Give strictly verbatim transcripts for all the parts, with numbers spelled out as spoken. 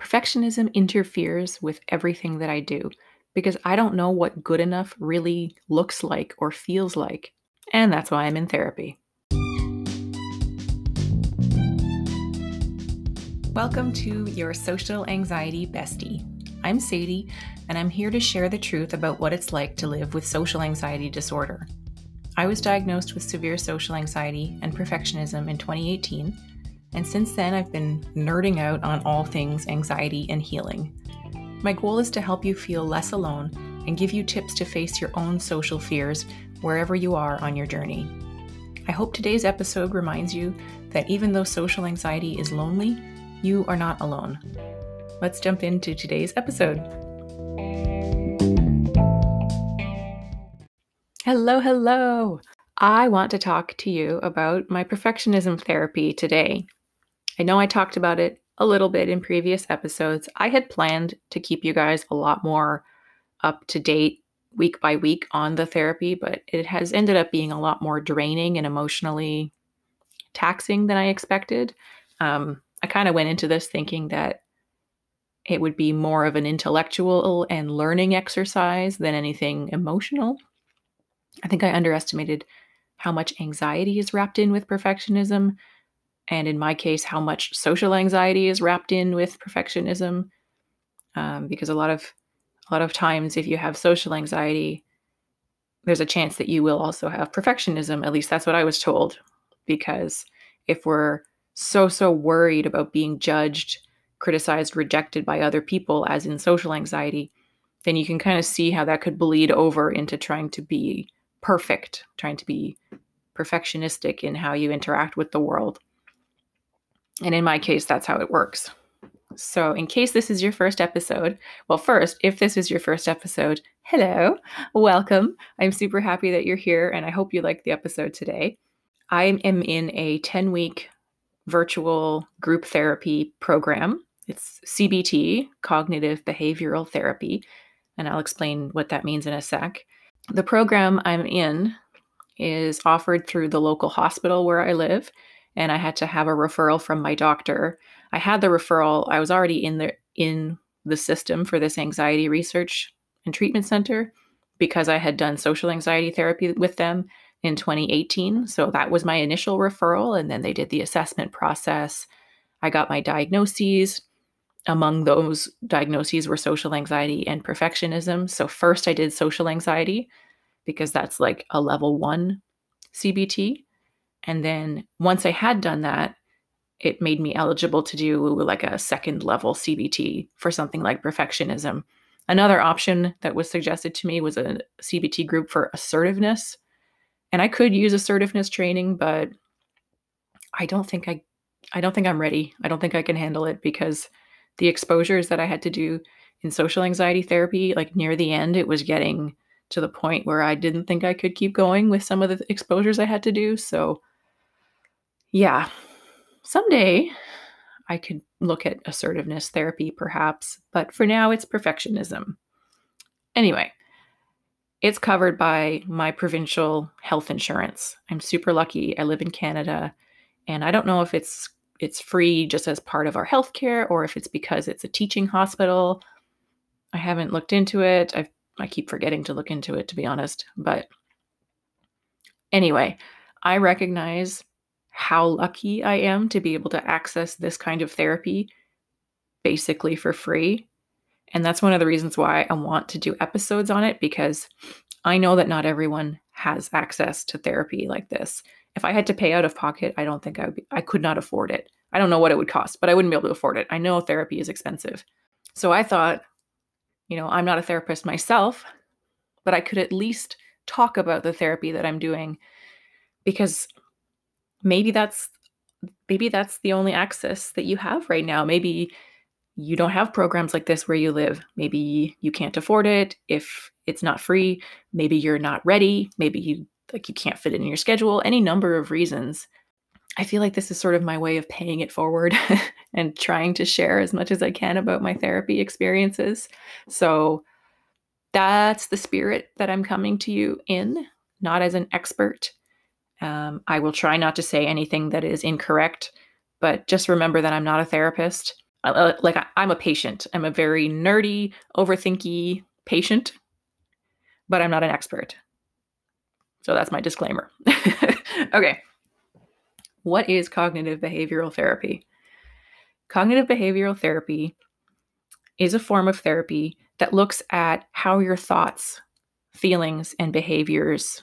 Perfectionism interferes with everything that I do because I don't know what good enough really looks like or feels like, and that's why I'm in therapy. Welcome to your Social Anxiety Bestie. I'm Sadie, and I'm here to share the truth about what it's like to live with social anxiety disorder. I was diagnosed with severe social anxiety and perfectionism in twenty eighteen, and since then I've been nerding out on all things anxiety and healing. My goal is to help you feel less alone and give you tips to face your own social fears wherever you are on your journey. I hope today's episode reminds you that even though social anxiety is lonely, you are not alone. Let's jump into today's episode. Hello, hello. I want to talk to you about my perfectionism therapy today. I know I talked about it a little bit in previous episodes. I had planned to keep you guys a lot more up to date week by week on the therapy, but it has ended up being a lot more draining and emotionally taxing than I expected. Um, I kind of went into this thinking that it would be more of an intellectual and learning exercise than anything emotional. I think I underestimated how much anxiety is wrapped in with perfectionism, and in my case, how much social anxiety is wrapped in with perfectionism. Um, because a lot of a lot of times, if you have social anxiety, there's a chance that you will also have perfectionism. At least that's what I was told. Because if we're so, so worried about being judged, criticized, rejected by other people, as in social anxiety, then you can kind of see how that could bleed over into trying to be perfect, trying to be perfectionistic in how you interact with the world. And in my case, that's how it works. So in case this is your first episode, well, first, if this is your first episode, hello, welcome. I'm super happy that you're here, and I hope you liked the episode today. I am in a ten-week virtual group therapy program. It's C B T, Cognitive Behavioral Therapy, and I'll explain what that means in a sec. The program I'm in is offered through the local hospital where I live, and I had to have a referral from my doctor. I had the referral. I was already in the in the system for this anxiety research and treatment center because I had done social anxiety therapy with them in twenty eighteen. So that was my initial referral. And then they did the assessment process. I got my diagnoses. Among those diagnoses were social anxiety and perfectionism. So first I did social anxiety because that's like a level one C B T. And then once I had done that, it made me eligible to do like a second level C B T for something like perfectionism. Another option that was suggested to me was a C B T group for assertiveness. And I could use assertiveness training, but I don't think I, I don't think I'm ready. I don't think I can handle it because the exposures that I had to do in social anxiety therapy, like near the end, it was getting to the point where I didn't think I could keep going with some of the exposures I had to do. So yeah, someday I could look at assertiveness therapy perhaps, but for now it's perfectionism. Anyway. It's covered by my provincial health insurance. I'm super lucky. I live in Canada, and I don't know if it's it's free just as part of our healthcare or if it's because it's a teaching hospital. I haven't looked into it. I I keep forgetting to look into it, to be honest. But anyway, I recognize how lucky I am to be able to access this kind of therapy basically for free. And that's one of the reasons why I want to do episodes on it, because I know that not everyone has access to therapy like this. If I had to pay out of pocket, I don't think I would be, I could not afford it. I don't know what it would cost, but I wouldn't be able to afford it. I know therapy is expensive. So I thought, you know, I'm not a therapist myself, but I could at least talk about the therapy that I'm doing, because maybe that's, maybe that's the only access that you have right now. Maybe you don't have programs like this where you live. Maybe you can't afford it if it's not free. Maybe you're not ready. Maybe you like you can't fit it in your schedule. Any number of reasons. I feel like this is sort of my way of paying it forward and trying to share as much as I can about my therapy experiences. So that's the spirit that I'm coming to you in, not as an expert. Um, I will try not to say anything that is incorrect, but just remember that I'm not a therapist. uh, like I, I'm a patient. I'm a very nerdy, overthinky patient, but I'm not an expert. So that's my disclaimer. Okay. What is cognitive behavioral therapy? Cognitive behavioral therapy is a form of therapy that looks at how your thoughts, feelings, and behaviors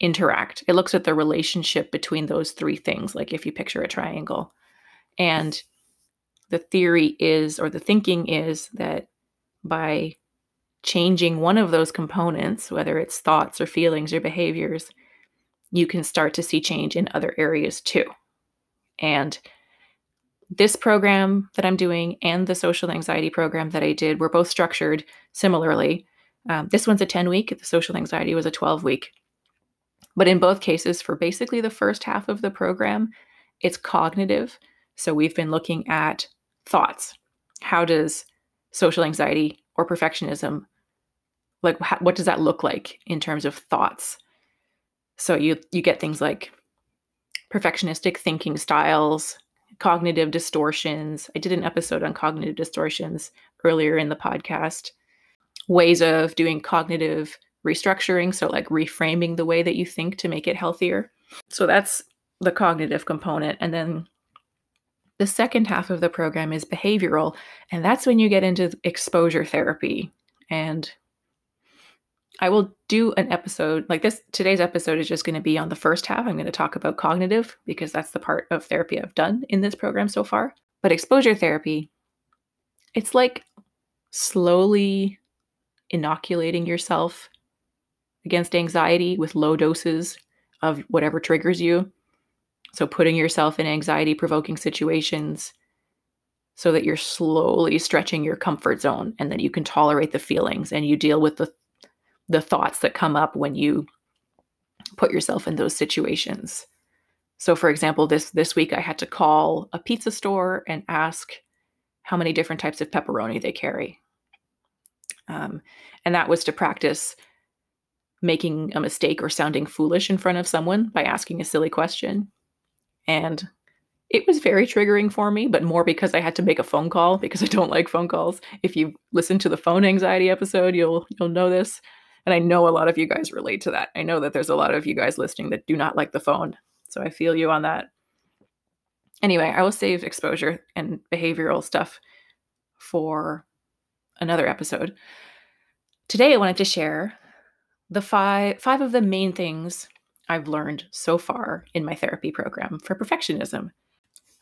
interact. It looks at the relationship between those three things, like if you picture a triangle. And the theory is, or the thinking is, that by changing one of those components, whether it's thoughts or feelings or behaviors, you can start to see change in other areas too. And this program that I'm doing and the social anxiety program that I did were both structured similarly. Um, this one's a ten-week. The social anxiety was a twelve-week. But in both cases, for basically the first half of the program, it's cognitive. So we've been looking at thoughts. How does social anxiety or perfectionism, like how, what does that look like in terms of thoughts? So you you get things like perfectionistic thinking styles, cognitive distortions. I did an episode on cognitive distortions earlier in the podcast. Ways of doing cognitive restructuring, so like reframing the way that you think to make it healthier. So that's the cognitive component. And then the second half of the program is behavioral, and that's when you get into exposure therapy. And I will do an episode like this. Today's episode is just going to be on the first half. I'm going to talk about cognitive because that's the part of therapy I've done in this program so far. But exposure therapy, it's like slowly inoculating yourself against anxiety with low doses of whatever triggers you. So putting yourself in anxiety-provoking situations so that you're slowly stretching your comfort zone, and then you can tolerate the feelings and you deal with the the thoughts that come up when you put yourself in those situations. So for example, this this week I had to call a pizza store and ask how many different types of pepperoni they carry. Um, and that was to practice making a mistake or sounding foolish in front of someone by asking a silly question. And it was very triggering for me, but more because I had to make a phone call because I don't like phone calls. If you listen to the phone anxiety episode, you'll you'll know this. And I know a lot of you guys relate to that. I know that there's a lot of you guys listening that do not like the phone. So I feel you on that. Anyway, I will save exposure and behavioral stuff for another episode. Today, I wanted to share the five five of the main things I've learned so far in my therapy program for perfectionism.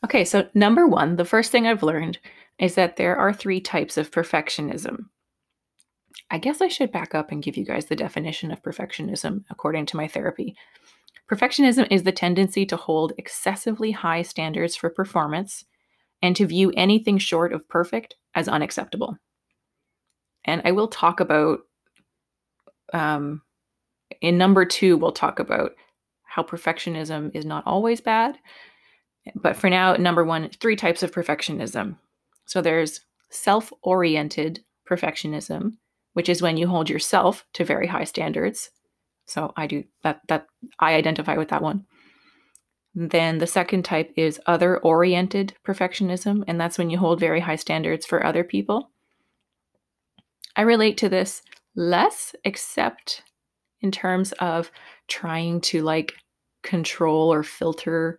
Okay, so number one, the first thing I've learned is that there are three types of perfectionism. I guess I should back up and give you guys the definition of perfectionism according to my therapy. Perfectionism is the tendency to hold excessively high standards for performance and to view anything short of perfect as unacceptable. And I will talk about, um, in number two, we'll talk about how perfectionism is not always bad. But for now, number one, three types of perfectionism. So there's self-oriented perfectionism, which is when you hold yourself to very high standards. So I do that, that I identify with that one. Then the second type is other-oriented perfectionism, and that's when you hold very high standards for other people. I relate to this less, except in terms of trying to like control or filter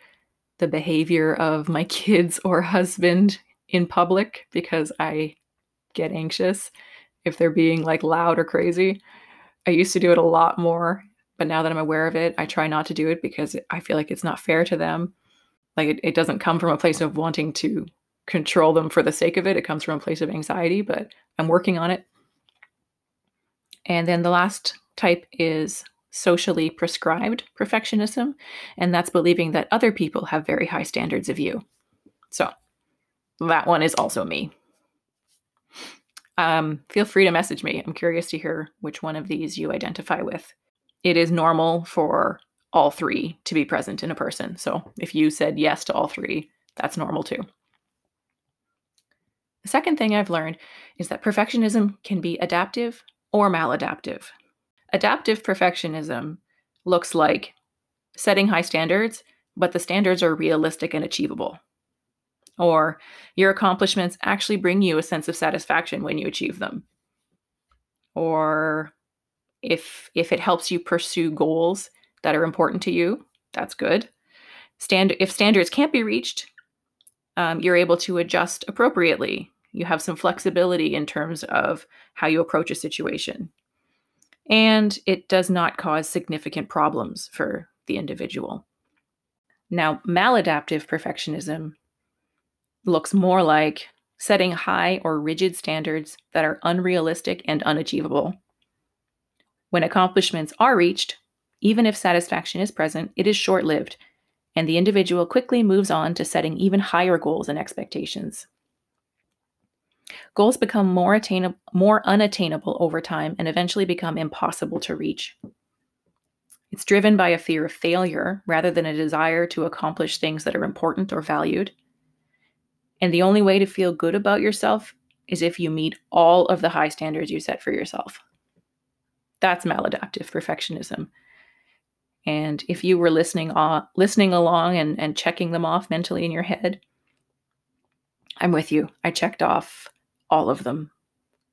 the behavior of my kids or husband in public because I get anxious if they're being like loud or crazy. I used to do it a lot more, but now that I'm aware of it, I try not to do it because I feel like it's not fair to them. Like it, it doesn't come from a place of wanting to control them for the sake of it. It comes from a place of anxiety, but I'm working on it. And then the last type is socially prescribed perfectionism, and that's believing that other people have very high standards of you. So that one is also me. Um, feel free to message me. I'm curious to hear which one of these you identify with. It is normal for all three to be present in a person. So if you said yes to all three, that's normal too. The second thing I've learned is that perfectionism can be adaptive or maladaptive. Adaptive perfectionism looks like setting high standards, but the standards are realistic and achievable. or your accomplishments actually bring you a sense of satisfaction when you achieve them, or if if it helps you pursue goals that are important to you, that's good. Stand, if standards can't be reached, um, you're able to adjust appropriately. You have some flexibility in terms of how you approach a situation. And it does not cause significant problems for the individual. Now, maladaptive perfectionism looks more like setting high or rigid standards that are unrealistic and unachievable. When accomplishments are reached, even if satisfaction is present, it is short-lived, and the individual quickly moves on to setting even higher goals and expectations. Goals become more attainable, more unattainable over time and eventually become impossible to reach. It's driven by a fear of failure rather than a desire to accomplish things that are important or valued. And the only way to feel good about yourself is if you meet all of the high standards you set for yourself. That's maladaptive perfectionism. And if you were listening uh, listening along and, and checking them off mentally in your head, I'm with you. I checked off all of them.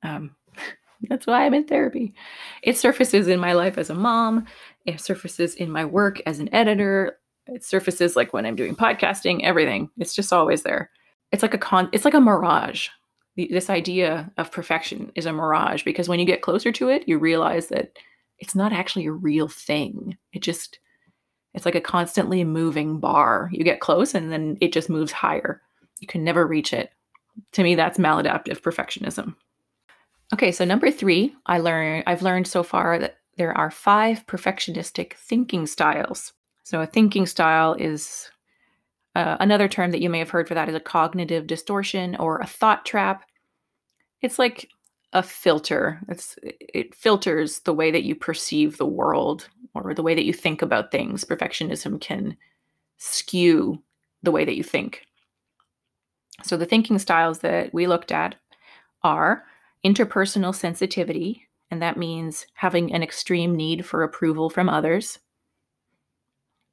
Um, that's why I'm in therapy. It surfaces in my life as a mom. It surfaces in my work as an editor. It surfaces like when I'm doing podcasting, everything. It's just always there. It's like a con, it's like a mirage. The, this idea of perfection is a mirage, because when you get closer to it, you realize that it's not actually a real thing. It just, it's like a constantly moving bar. You get close and then it just moves higher. You can never reach it. To me, that's maladaptive perfectionism. Okay, so number three, I learned, I've learned so far that there are five perfectionistic thinking styles. So a thinking style is, uh, another term that you may have heard for that is a cognitive distortion or a thought trap. It's like a filter. It's, it filters the way that you perceive the world or the way that you think about things. Perfectionism can skew the way that you think. So the thinking styles that we looked at are interpersonal sensitivity, and that means having an extreme need for approval from others.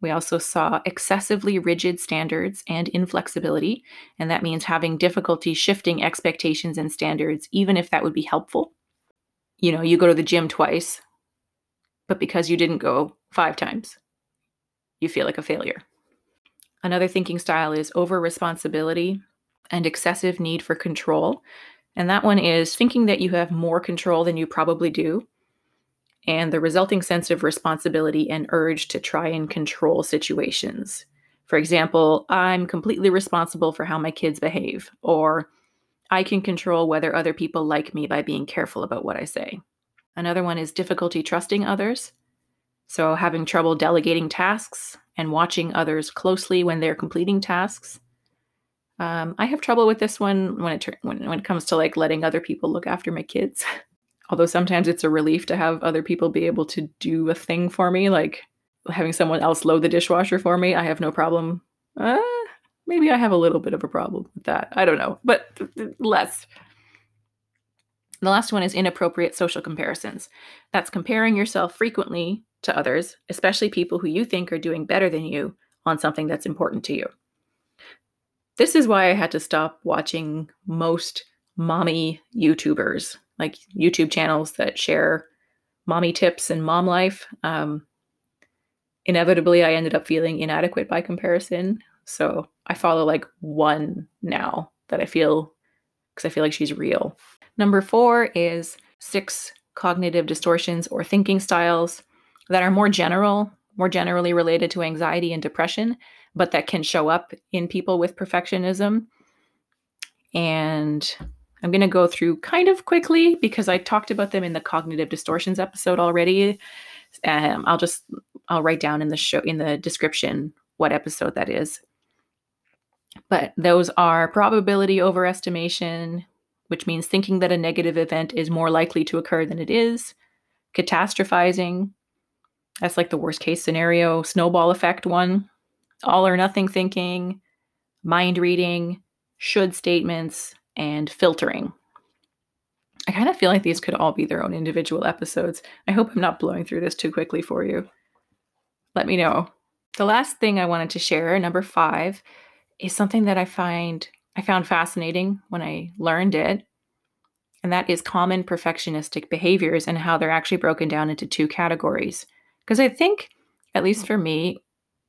We also saw excessively rigid standards and inflexibility, and that means having difficulty shifting expectations and standards, even if that would be helpful. You know, you go to the gym twice, but because you didn't go five times, you feel like a failure. Another thinking style is over-responsibility and excessive need for control. And that one is thinking that you have more control than you probably do, and the resulting sense of responsibility and urge to try and control situations. For example, I'm completely responsible for how my kids behave, or I can control whether other people like me by being careful about what I say. Another one is difficulty trusting others. So having trouble delegating tasks and watching others closely when they're completing tasks. Um, I have trouble with this one when it when, when it comes to like letting other people look after my kids. Although sometimes it's a relief to have other people be able to do a thing for me, like having someone else load the dishwasher for me. I have no problem. Uh, maybe I have a little bit of a problem with that. I don't know, but less. The last one is inappropriate social comparisons. That's comparing yourself frequently to others, especially people who you think are doing better than you on something that's important to you. This is why I had to stop watching most mommy YouTubers, like YouTube channels that share mommy tips and mom life. Um, inevitably, I ended up feeling inadequate by comparison. So I follow like one now that I feel, because I feel like she's real. Number four is six cognitive distortions or thinking styles that are more general, more generally related to anxiety and depression, but that can show up in people with perfectionism. And I'm going to go through kind of quickly because I talked about them in the cognitive distortions episode already. Um, I'll just, I'll write down in the show, in the description, what episode that is. But those are probability overestimation, which means thinking that a negative event is more likely to occur than it is. Catastrophizing. That's like the worst case scenario, snowball effect one. All or nothing thinking, mind reading, should statements, and filtering. I kind of feel like these could all be their own individual episodes. I hope I'm not blowing through this too quickly for you. Let me know. The last thing I wanted to share, number five, is something that I find I found fascinating when I learned it, and that is common perfectionistic behaviors and how they're actually broken down into two categories. Because I think, at least for me,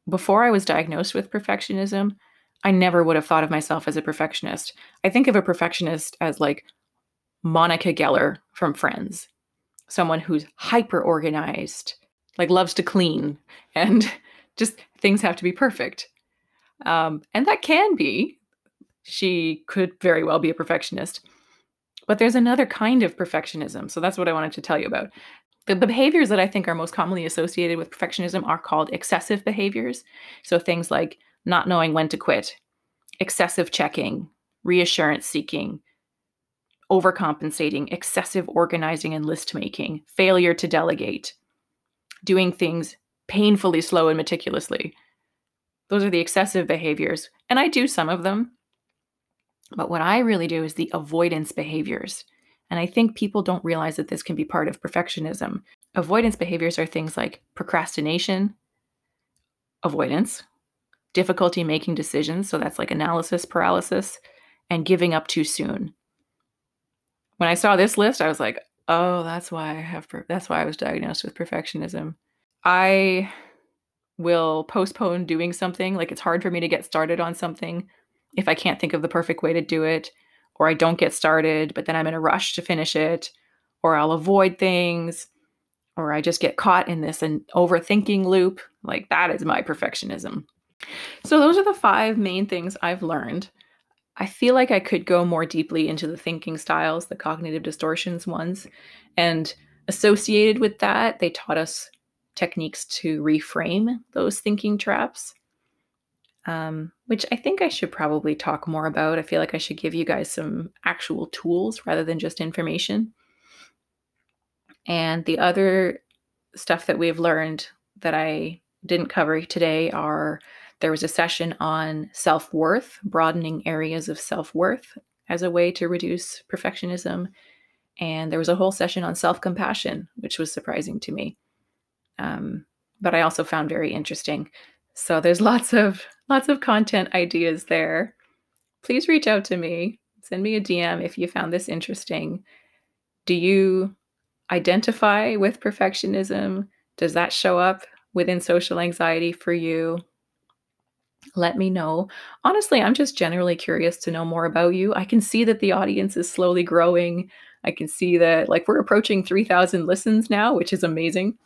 before I was diagnosed with perfectionism, I never would have thought of myself as a perfectionist. I think of a perfectionist as like Monica Geller from Friends, someone who's hyper-organized, like loves to clean, and just things have to be perfect. Um, and that can be. She could very well be a perfectionist. But there's another kind of perfectionism. So that's what I wanted to tell you about. The behaviors that I think are most commonly associated with perfectionism are called excessive behaviors. So things like not knowing when to quit, excessive checking, reassurance seeking, overcompensating, excessive organizing and list making, failure to delegate, doing things painfully slow and meticulously. Those are the excessive behaviors. And I do some of them. But what I really do is the avoidance behaviors. And I think people don't realize that this can be part of perfectionism. Avoidance behaviors are things like procrastination, avoidance, difficulty making decisions. So that's like analysis paralysis, and giving up too soon. When I saw this list, I was like, oh, that's why I have, per- that's why I was diagnosed with perfectionism. I will postpone doing something. Like, it's hard for me to get started on something if I can't think of the perfect way to do it, or I don't get started, but then I'm in a rush to finish it, or I'll avoid things, or I just get caught in this an overthinking loop. Like, that is my perfectionism. So those are the five main things I've learned. I feel like I could go more deeply into the thinking styles, the cognitive distortions ones, and associated with that, they taught us techniques to reframe those thinking traps. Um, which I think I should probably talk more about. I feel like I should give you guys some actual tools rather than just information. And the other stuff that we've learned that I didn't cover today are, there was a session on self-worth, broadening areas of self-worth as a way to reduce perfectionism. And there was a whole session on self-compassion, which was surprising to me. Um, but I also found very interesting. So there's lots of lots of content ideas there. Please reach out to me. Send me a D M if you found this interesting. Do you identify with perfectionism? Does that show up within social anxiety for you? Let me know. Honestly, I'm just generally curious to know more about you. I can see that the audience is slowly growing. I can see that, like, we're approaching three thousand listens now, which is amazing.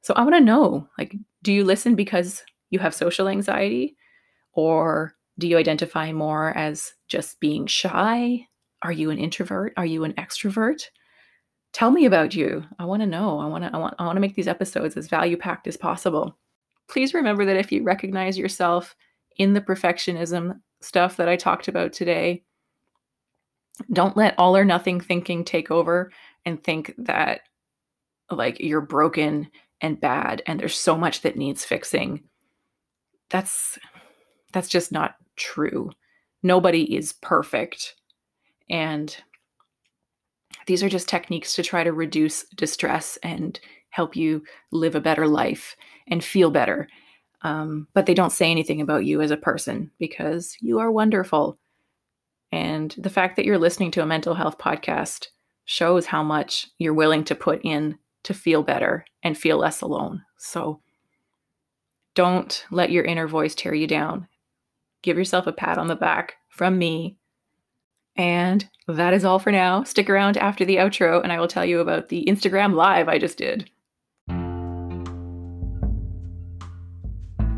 So I want to know, like, do you listen because you have social anxiety, or do you identify more as just being shy? Are you an introvert? Are you an extrovert? Tell me about you. I want to know. I want to I want I want to make these episodes as value-packed as possible. Please remember that if you recognize yourself in the perfectionism stuff that I talked about today, don't let all or nothing thinking take over and think that, like, you're broken and bad and there's so much that needs fixing. That's that's just not true. Nobody is perfect. And these are just techniques to try to reduce distress and help you live a better life and feel better. Um, but they don't say anything about you as a person, because you are wonderful. And the fact that you're listening to a mental health podcast shows how much you're willing to put in to feel better and feel less alone. So don't let your inner voice tear you down. Give yourself a pat on the back from me. And that is all for now. Stick around after the outro and I will tell you about the Instagram live I just did.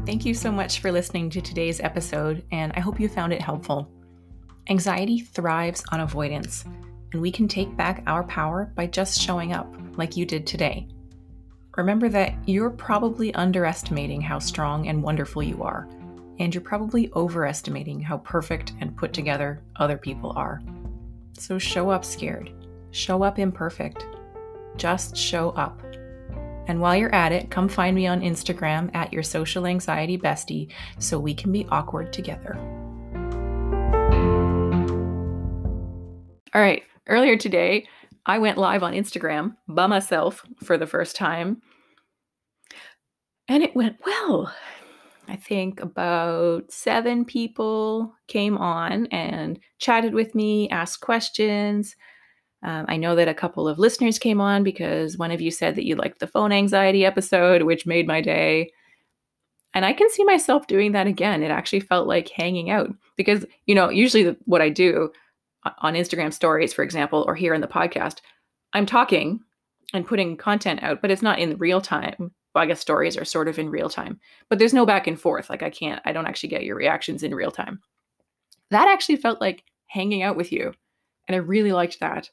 Thank you so much for listening to today's episode, and I hope you found it helpful. Anxiety thrives on avoidance, and we can take back our power by just showing up like you did today. Remember that you're probably underestimating how strong and wonderful you are, and you're probably overestimating how perfect and put together other people are. So show up scared, show up imperfect, just show up. And while you're at it, come find me on Instagram at your social anxiety bestie so we can be awkward together. All right, earlier today, I went live on Instagram by myself for the first time, and it went well. I think about seven people came on and chatted with me, asked questions. Um, I know that a couple of listeners came on because one of you said that you liked the phone anxiety episode, which made my day. And I can see myself doing that again. It actually felt like hanging out because, you know, usually the, what I do on Instagram stories, for example, or here in the podcast, I'm talking and putting content out, but it's not in real time. Well, I guess stories are sort of in real time, but there's no back and forth. Like I can't, I don't actually get your reactions in real time. That actually felt like hanging out with you. And I really liked that.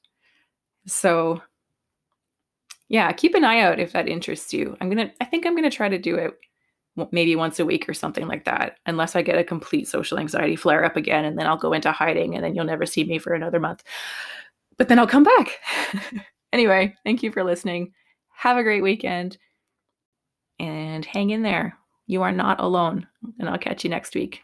So yeah, keep an eye out if that interests you. I'm going to, I think I'm going to try to do it maybe once a week or something like that, unless I get a complete social anxiety flare up again, and then I'll go into hiding and then you'll never see me for another month, but then I'll come back. Anyway, thank you for listening. Have a great weekend and hang in there. You are not alone, and I'll catch you next week.